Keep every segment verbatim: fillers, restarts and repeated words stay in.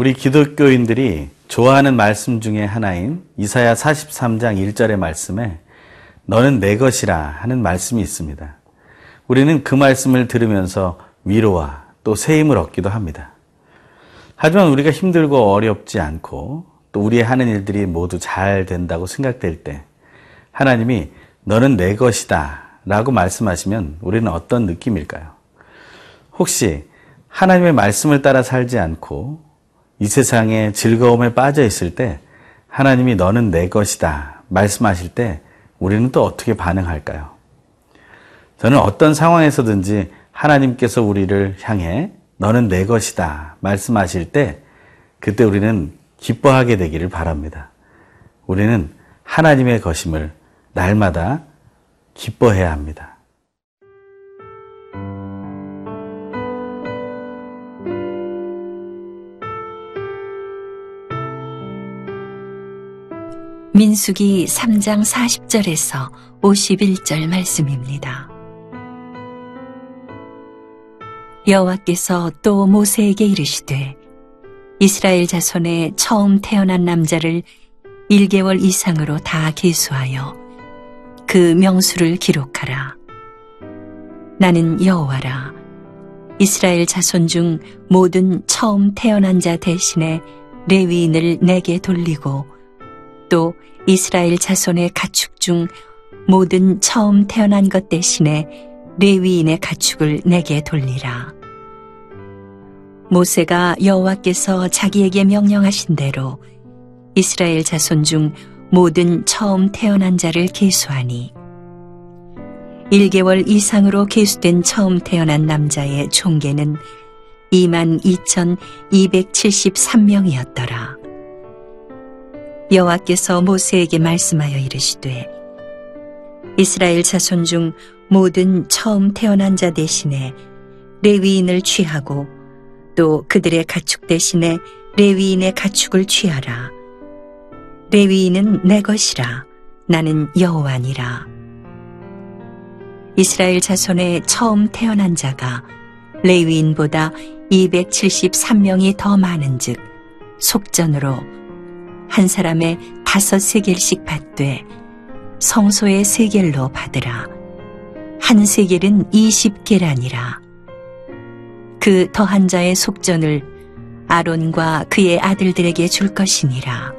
우리 기독교인들이 좋아하는 말씀 중에 하나인 이사야 사십삼 장 일 절의 말씀에 너는 내 것이라 하는 말씀이 있습니다. 우리는 그 말씀을 들으면서 위로와 또 새 힘을 얻기도 합니다. 하지만 우리가 힘들고 어렵지 않고 또 우리의 하는 일들이 모두 잘 된다고 생각될 때 하나님이 너는 내 것이다 라고 말씀하시면 우리는 어떤 느낌일까요? 혹시 하나님의 말씀을 따라 살지 않고 이 세상의 즐거움에 빠져 있을 때 하나님이 너는 내 것이다 말씀하실 때 우리는 또 어떻게 반응할까요? 저는 어떤 상황에서든지 하나님께서 우리를 향해 너는 내 것이다 말씀하실 때 그때 우리는 기뻐하게 되기를 바랍니다. 우리는 하나님의 것임을 날마다 기뻐해야 합니다. 민수기 삼 장 사십 절에서 오십일 절 말씀입니다. 여호와께서 또 모세에게 이르시되 이스라엘 자손의 처음 태어난 남자를 일 개월 이상으로 다 계수하여 그 명수를 기록하라. 나는 여호와라. 이스라엘 자손 중 모든 처음 태어난 자 대신에 레위인을 내게 돌리고 또 이스라엘 자손의 가축 중 모든 처음 태어난 것 대신에 레위인의 가축을 내게 돌리라. 모세가 여호와께서 자기에게 명령하신 대로 이스라엘 자손 중 모든 처음 태어난 자를 계수하니 일 개월 이상으로 계수된 처음 태어난 남자의 총계는 이만 이천이백칠십삼 명이었더라. 여호와께서 모세에게 말씀하여 이르시되 이스라엘 자손 중 모든 처음 태어난 자 대신에 레위인을 취하고 또 그들의 가축 대신에 레위인의 가축을 취하라. 레위인은 내 것이라. 나는 여호와니라. 이스라엘 자손의 처음 태어난 자가 레위인보다 이백칠십삼 명이 더 많은즉 속전으로 한 사람의 다섯 세겔씩 받되 성소의 세겔로 받으라. 한 세겔은 이십 개라니라. 그 더한 자의 속전을 아론과 그의 아들들에게 줄 것이니라.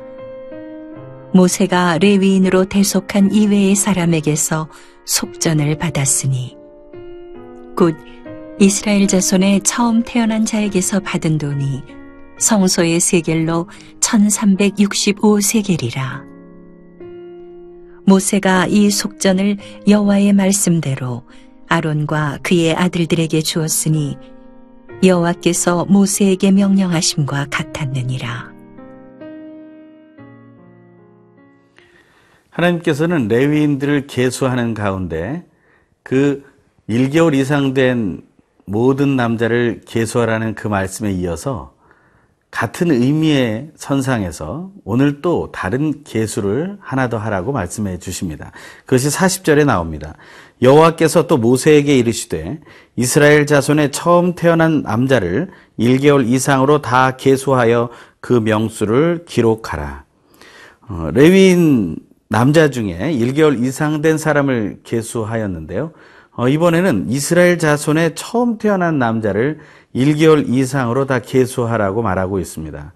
모세가 레위인으로 대속한 이외의 사람에게서 속전을 받았으니 곧 이스라엘 자손의 처음 태어난 자에게서 받은 돈이 성소의 세겔로 천삼백육십오 세겔이라. 모세가 이 속전을 여호와의 말씀대로 아론과 그의 아들들에게 주었으니 여호와께서 모세에게 명령하심과 같았느니라. 하나님께서는 레위인들을 계수하는 가운데 그 일 개월 이상 된 모든 남자를 계수하라는 그 말씀에 이어서 같은 의미의 선상에서 오늘 또 다른 계수를 하나 더 하라고 말씀해 주십니다. 그것이 사십 절에 나옵니다. 여호와께서 또 모세에게 이르시되 이스라엘 자손의 처음 태어난 남자를 일 개월 이상으로 다 계수하여 그 명수를 기록하라. 어, 레위인 남자 중에 일 개월 이상 된 사람을 계수하였는데요. 어, 이번에는 이스라엘 자손의 처음 태어난 남자를 일 개월 이상으로 다 계수하라고 말하고 있습니다.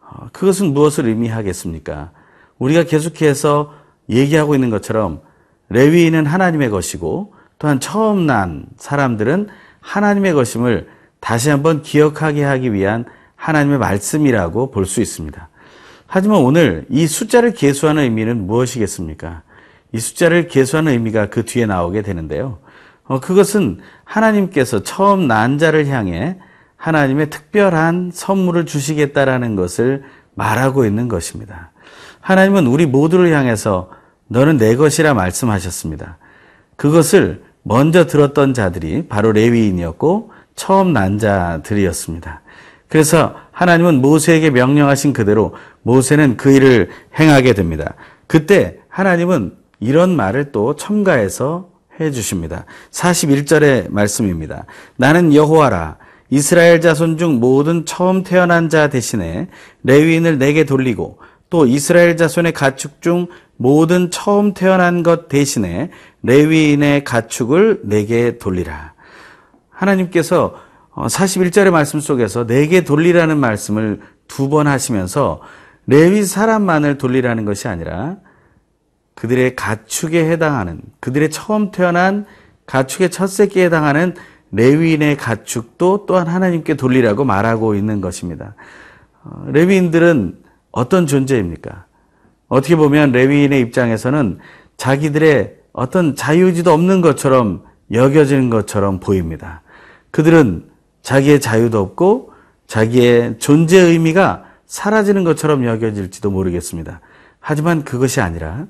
어, 그것은 무엇을 의미하겠습니까? 우리가 계속해서 얘기하고 있는 것처럼 레위인은 하나님의 것이고 또한 처음 난 사람들은 하나님의 것임을 다시 한번 기억하게 하기 위한 하나님의 말씀이라고 볼 수 있습니다. 하지만 오늘 이 숫자를 계수하는 의미는 무엇이겠습니까? 이 숫자를 계수하는 의미가 그 뒤에 나오게 되는데요. 그것은 하나님께서 처음 난 자를 향해 하나님의 특별한 선물을 주시겠다라는 것을 말하고 있는 것입니다. 하나님은 우리 모두를 향해서 너는 내 것이라 말씀하셨습니다. 그것을 먼저 들었던 자들이 바로 레위인이었고 처음 난 자들이었습니다. 그래서 하나님은 모세에게 명령하신 그대로 모세는 그 일을 행하게 됩니다. 그때 하나님은 이런 말을 또 첨가해서 해 주십니다. 사십일 절의 말씀입니다. 나는 여호와라. 이스라엘 자손 중 모든 처음 태어난 자 대신에 레위인을 내게 돌리고 또 이스라엘 자손의 가축 중 모든 처음 태어난 것 대신에 레위인의 가축을 내게 돌리라. 하나님께서 사십일 절의 말씀 속에서 내게 돌리라는 말씀을 두 번 하시면서 레위 사람만을 돌리라는 것이 아니라 그들의 가축에 해당하는, 그들의 처음 태어난 가축의 첫 새끼에 해당하는 레위인의 가축도 또한 하나님께 돌리라고 말하고 있는 것입니다. 레위인들은 어떤 존재입니까? 어떻게 보면 레위인의 입장에서는 자기들의 어떤 자유의지도 없는 것처럼 여겨지는 것처럼 보입니다. 그들은 자기의 자유도 없고 자기의 존재의 의미가 사라지는 것처럼 여겨질지도 모르겠습니다. 하지만 그것이 아니라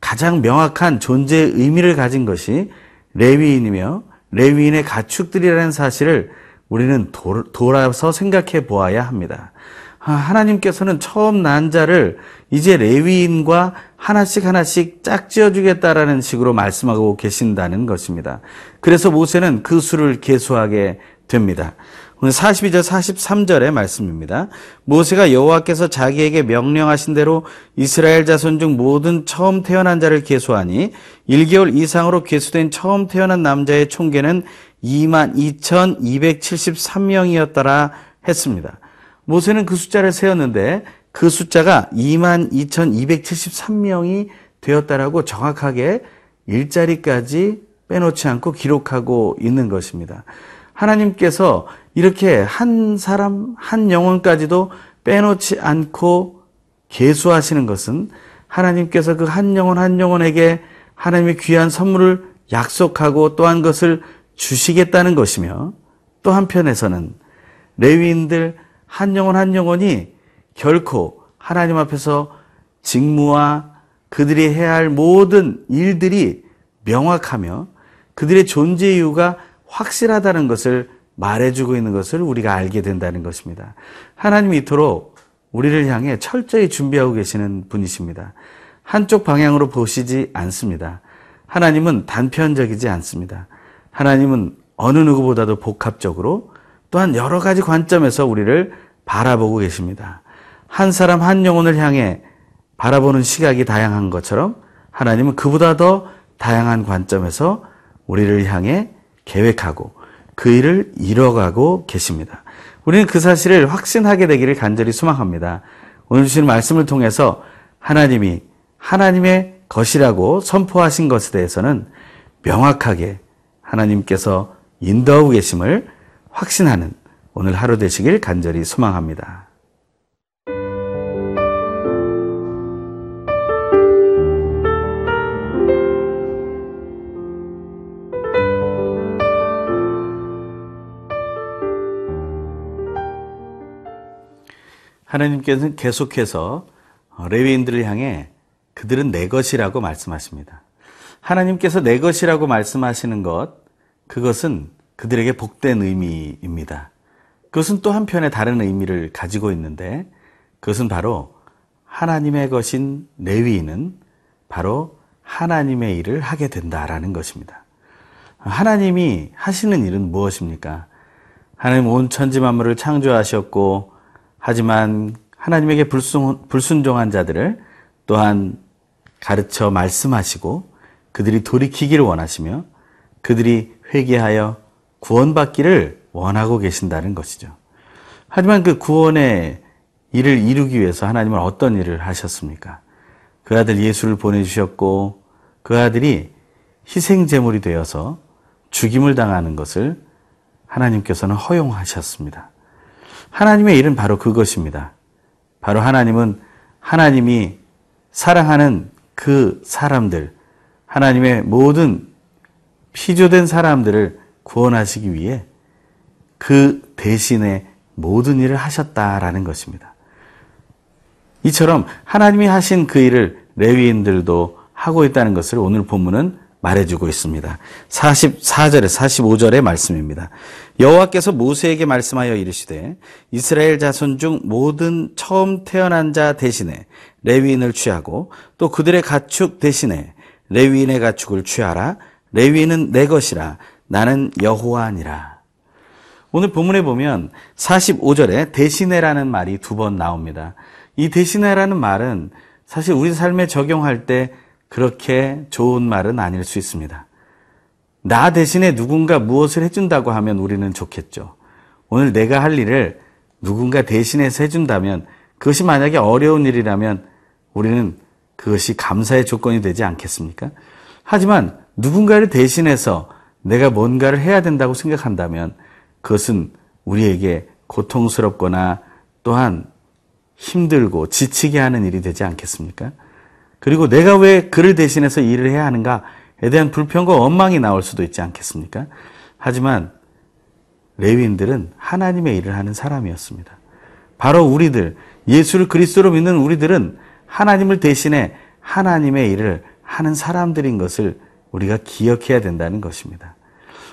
가장 명확한 존재의 의미를 가진 것이 레위인이며 레위인의 가축들이라는 사실을 우리는 돌아서 생각해 보아야 합니다. 하나님께서는 처음 난 자를 이제 레위인과 하나씩 하나씩 짝지어주겠다라는 식으로 말씀하고 계신다는 것입니다. 그래서 모세는 그 수를 계수하게 됩니다. 오늘 사십이 절 사십삼 절의 말씀입니다. 모세가 여호와께서 자기에게 명령하신 대로 이스라엘 자손 중 모든 처음 태어난 자를 계수하니 일 개월 이상으로 계수된 처음 태어난 남자의 총계는 이만 이천이백칠십삼 명이었더라 했습니다. 모세는 그 숫자를 세었는데 그 숫자가 이만 이천이백칠십삼 명이 되었다라고 정확하게 일자리까지 빼놓지 않고 기록하고 있는 것입니다. 하나님께서 이렇게 한 사람, 한 영혼까지도 빼놓지 않고 계수하시는 것은 하나님께서 그 한 영혼 한 영혼에게 하나님의 귀한 선물을 약속하고 또한 것을 주시겠다는 것이며 또 한편에서는 레위인들 한 영혼 한 영혼이 결코 하나님 앞에서 직무와 그들이 해야 할 모든 일들이 명확하며 그들의 존재 이유가 확실하다는 것을 말해주고 있는 것을 우리가 알게 된다는 것입니다. 하나님이 이토록 우리를 향해 철저히 준비하고 계시는 분이십니다. 한쪽 방향으로 보시지 않습니다. 하나님은 단편적이지 않습니다. 하나님은 어느 누구보다도 복합적으로 또한 여러 가지 관점에서 우리를 바라보고 계십니다. 한 사람 한 영혼을 향해 바라보는 시각이 다양한 것처럼 하나님은 그보다 더 다양한 관점에서 우리를 향해 계획하고 그 일을 이뤄가고 계십니다. 우리는 그 사실을 확신하게 되기를 간절히 소망합니다. 오늘 주신 말씀을 통해서 하나님이 하나님의 것이라고 선포하신 것에 대해서는 명확하게 하나님께서 인도하고 계심을 확신하는 오늘 하루 되시길 간절히 소망합니다. 하나님께서는 계속해서 레위인들을 향해 그들은 내 것이라고 말씀하십니다. 하나님께서 내 것이라고 말씀하시는 것, 그것은 그들에게 복된 의미입니다. 그것은 또 한편의 다른 의미를 가지고 있는데 그것은 바로 하나님의 것인 레위인은 바로 하나님의 일을 하게 된다라는 것입니다. 하나님이 하시는 일은 무엇입니까? 하나님 온 천지 만물을 창조하셨고 하지만 하나님에게 불순종한 자들을 또한 가르쳐 말씀하시고 그들이 돌이키기를 원하시며 그들이 회개하여 구원받기를 원하고 계신다는 것이죠. 하지만 그 구원의 일을 이루기 위해서 하나님은 어떤 일을 하셨습니까? 그 아들 예수를 보내주셨고 그 아들이 희생제물이 되어서 죽임을 당하는 것을 하나님께서는 허용하셨습니다. 하나님의 일은 바로 그것입니다. 바로 하나님은 하나님이 사랑하는 그 사람들, 하나님의 모든 피조된 사람들을 구원하시기 위해 그 대신에 모든 일을 하셨다라는 것입니다. 이처럼 하나님이 하신 그 일을 레위인들도 하고 있다는 것을 오늘 본문은 말해주고 있습니다. 사십사 절에 사십오 절의 말씀입니다. 여호와께서 모세에게 말씀하여 이르시되 이스라엘 자손 중 모든 처음 태어난 자 대신에 레위인을 취하고 또 그들의 가축 대신에 레위인의 가축을 취하라. 레위인은 내 것이라. 나는 여호와니라. 오늘 본문에 보면 사십오 절에 대신해라는 말이 두 번 나옵니다. 이 대신해라는 말은 사실 우리 삶에 적용할 때 그렇게 좋은 말은 아닐 수 있습니다. 나 대신에 누군가 무엇을 해준다고 하면 우리는 좋겠죠. 오늘 내가 할 일을 누군가 대신해서 해준다면, 그것이 만약에 어려운 일이라면 우리는 그것이 감사의 조건이 되지 않겠습니까? 하지만 누군가를 대신해서 내가 뭔가를 해야 된다고 생각한다면 그것은 우리에게 고통스럽거나 또한 힘들고 지치게 하는 일이 되지 않겠습니까? 그리고 내가 왜 그를 대신해서 일을 해야 하는가에 대한 불평과 원망이 나올 수도 있지 않겠습니까? 하지만 레위인들은 하나님의 일을 하는 사람이었습니다. 바로 우리들, 예수를 그리스도로 믿는 우리들은 하나님을 대신해 하나님의 일을 하는 사람들인 것을 우리가 기억해야 된다는 것입니다.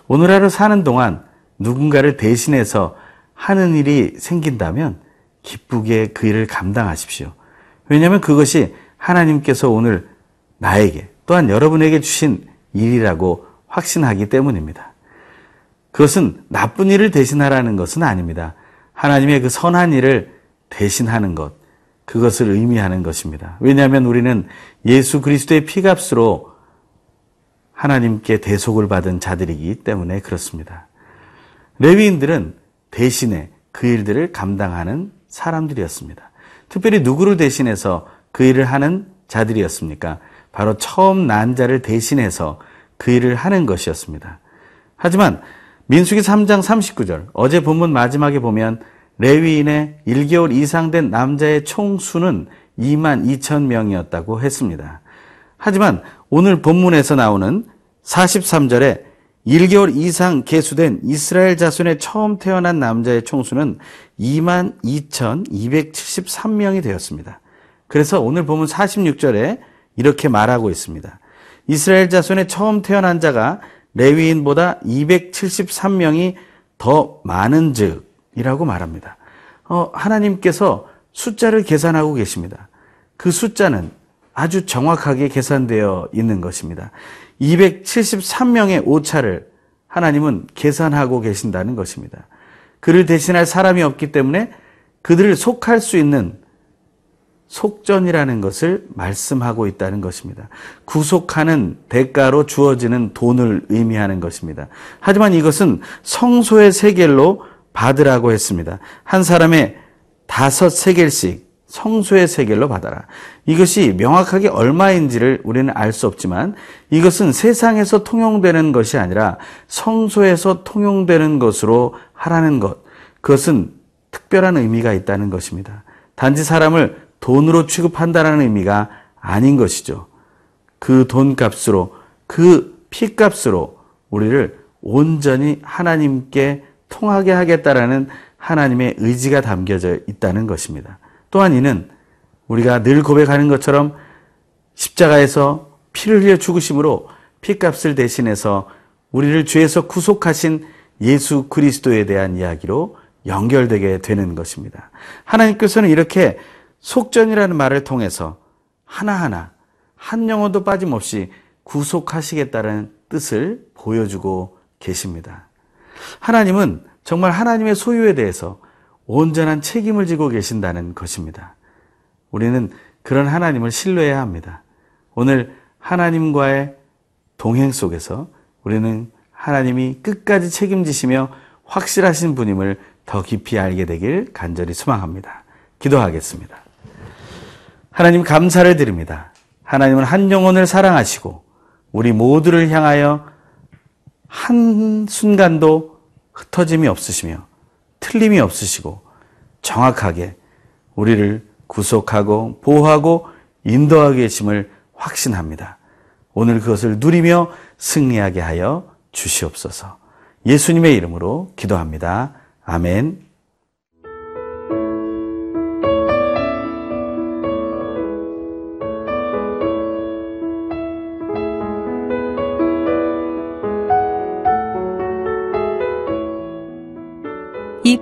오늘 하루 사는 동안 누군가를 대신해서 하는 일이 생긴다면 기쁘게 그 일을 감당하십시오. 왜냐하면 그것이 하나님께서 오늘 나에게 또한 여러분에게 주신 일이라고 확신하기 때문입니다. 그것은 나쁜 일을 대신하라는 것은 아닙니다. 하나님의 그 선한 일을 대신하는 것, 그것을 의미하는 것입니다. 왜냐하면 우리는 예수 그리스도의 피값으로 하나님께 대속을 받은 자들이기 때문에 그렇습니다. 레위인들은 대신에 그 일들을 감당하는 사람들이었습니다. 특별히 누구를 대신해서 그 일을 하는 자들이었습니까? 바로 처음 난 자를 대신해서 그 일을 하는 것이었습니다. 하지만 민수기 삼 장 삼십구 절, 어제 본문 마지막에 보면 레위인의 일 개월 이상 된 남자의 총수는 이만 이천 명이었다고 했습니다. 하지만 오늘 본문에서 나오는 사십삼 절에 일 개월 이상 계수된 이스라엘 자손의 처음 태어난 남자의 총수는 이만 이천이백칠십삼 명이 되었습니다. 그래서 오늘 본문 사십육 절에 이렇게 말하고 있습니다. 이스라엘 자손의 처음 태어난 자가 레위인보다 이백칠십삼 명이 더 많은 즉 이라고 말합니다. 어, 하나님께서 숫자를 계산하고 계십니다. 그 숫자는 아주 정확하게 계산되어 있는 것입니다. 이백칠십삼 명의 오차를 하나님은 계산하고 계신다는 것입니다. 그를 대신할 사람이 없기 때문에 그들을 속할 수 있는 속전이라는 것을 말씀하고 있다는 것입니다. 구속하는 대가로 주어지는 돈을 의미하는 것입니다. 하지만 이것은 성소의 세겔로 받으라고 했습니다. 한 사람의 다섯 세겔씩 성소의 세겔로 받아라. 이것이 명확하게 얼마인지를 우리는 알 수 없지만 이것은 세상에서 통용되는 것이 아니라 성소에서 통용되는 것으로 하라는 것. 그것은 특별한 의미가 있다는 것입니다. 단지 사람을 돈으로 취급한다는 의미가 아닌 것이죠. 그 돈값으로, 그 피값으로 우리를 온전히 하나님께 통하게 하겠다라는 하나님의 의지가 담겨져 있다는 것입니다. 또한 이는 우리가 늘 고백하는 것처럼 십자가에서 피를 흘려 죽으심으로 피값을 대신해서 우리를 죄에서 구속하신 예수 그리스도에 대한 이야기로 연결되게 되는 것입니다. 하나님께서는 이렇게 속전이라는 말을 통해서 하나하나 한 영혼도 빠짐없이 구속하시겠다는 뜻을 보여주고 계십니다. 하나님은 정말 하나님의 소유에 대해서 온전한 책임을 지고 계신다는 것입니다. 우리는 그런 하나님을 신뢰해야 합니다. 오늘 하나님과의 동행 속에서 우리는 하나님이 끝까지 책임지시며 확실하신 분임을 더 깊이 알게 되길 간절히 소망합니다. 기도하겠습니다. 하나님, 감사를 드립니다. 하나님은 한 영혼을 사랑하시고 우리 모두를 향하여 한순간도 흩어짐이 없으시며 틀림이 없으시고 정확하게 우리를 구속하고 보호하고 인도하고 계심을 확신합니다. 오늘 그것을 누리며 승리하게 하여 주시옵소서. 예수님의 이름으로 기도합니다. 아멘. 이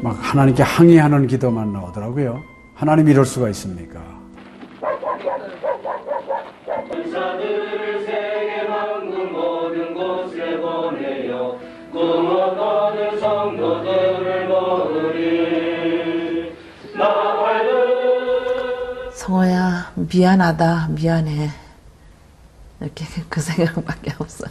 막 하나님께 항의하는 기도만 나오더라고요. 하나님 이럴 수가 있습니까? 성호야, 미안하다, 미안해. 이렇게 그 생각밖에 없어요.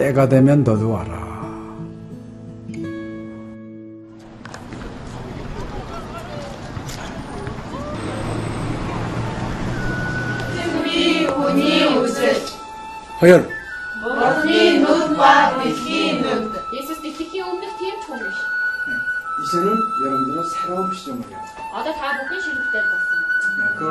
때가 되면 너도 와라. 허연. 이제는 여러분들은 새로운 시점을 해야 돼. 아들 다 먹기 싫을 때 봤어. 그걸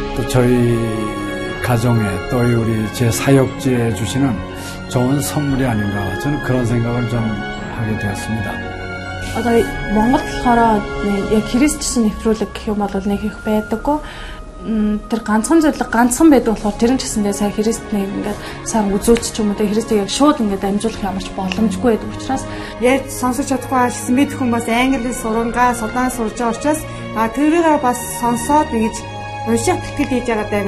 또 저희 가정에 또 우리 제 사역지에 주시는 좋은 선물이 아닌가, 저는 그런 생각을 좀 하게 되었습니다. Одоо Монгол болохоор яг христчсэн нэвтрүүлэг гэх юм бол нэг их байдаггүй. Тэр ганцхан зөвлөг ганцхан байдаг болохоор тэр нь ч гэсэндээ сая христний ингээд сайн үзүүлч ч юм уу тэ христийг яг шууд ингээд амжуулах ямарч боломжгүй байдаг учраас ярь сонсож чадахгүй гэсэн мэд хүмүүс англи сурангаа судаан сурж байгаа учраас а тэрийг бас сонсоод ингэж уншаа тэтгэл хийж байгаа даа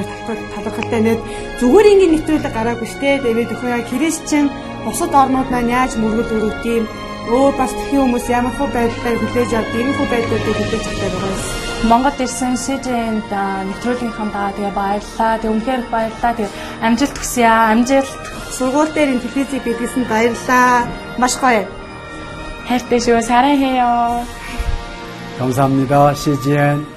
талхалтай нэг зүгээр ингээд нэвтрүүлэг гараагүй штэ. Тэгээд өхөө яг христчэн бусад орнууд маань яаж мөргөл өрөвд юм 오, 바스티오 무슨 야마 코베이 굴레지 않는 코베이 굴레지 않다고. 몽골 일선 씨지엔 нэвтрүүлгийн хамтаа тэгээ баярлаа. Тэг үнхээр баярлаа. Тэг амжилт хүсье. Амжилт. Сургууль дээр телевизээр бидлсэн баярлаа. Маш гоё. Хайртай шүү. 사랑해요. 감사합니다. 씨지엔